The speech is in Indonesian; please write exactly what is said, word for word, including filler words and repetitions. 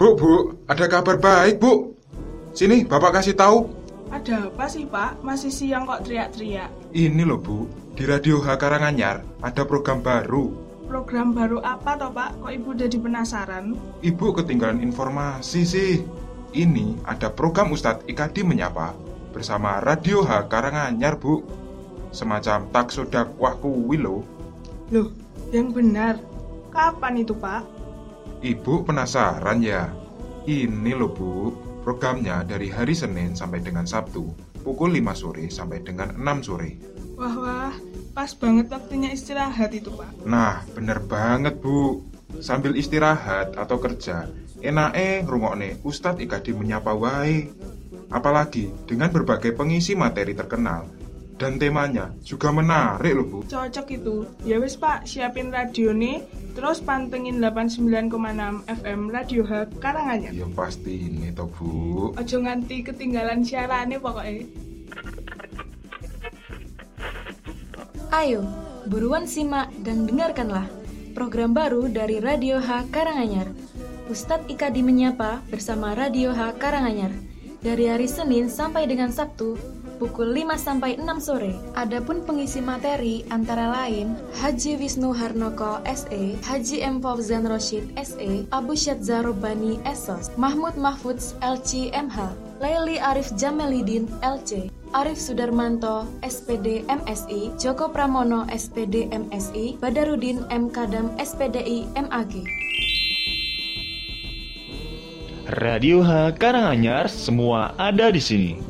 Bu, Bu, ada kabar baik, Bu. Sini, Bapak kasih tahu. Ada apa sih, Pak? Masih siang kok teriak-teriak. Ini loh, Bu. Di Radio H Karanganyar ada program baru. Program baru apa, toh, Pak? Kok Ibu jadi penasaran? Ibu ketinggalan informasi sih. Ini ada program Ustadz Ikadi Menyapa bersama Radio H Karanganyar, Bu. Semacam takso dakwah kuwi lho. Loh, yang benar. Kapan itu, Pak? Ibu penasaran ya? Ini loh, Bu, programnya dari hari Senin sampai dengan Sabtu, pukul lima sore sampai dengan enam sore. Wah, wah, pas banget waktunya istirahat itu, Pak. Nah, bener banget, Bu. Sambil istirahat atau kerja, enake ngrungokne Ustadz Ikadi Menyapa wae. Apalagi dengan berbagai pengisi materi terkenal. Dan temanya juga menarik loh, Bu. Cocok itu. Ya wis, Pak, siapin radio nih. Terus pantengin delapan puluh sembilan koma enam F M Radio H Karanganyar. Ya pasti ini toh, Bu. Ojo nganti ketinggalan siarane pokoknya. Ayo, buruan simak dan dengarkanlah program baru dari Radio H Karanganyar. Ustadz Ikadi Menyapa bersama Radio H Karanganyar. Dari hari Senin sampai dengan Sabtu, pukul lima sampai enam sore. Adapun pengisi materi antara lain Haji Wisnu Harnoko S E, Haji Mofzan Rosyid S E, Abu Syadzarobani S O S, Mahmud Mahfudz L C M H, Laily Arif Jamelidin L C, Arif Sudarmanto S P D M S I, Joko Pramono S P D M S I, Badarudin M Kadam S P D I M A G. Radio H Karanganyar semua ada di sini.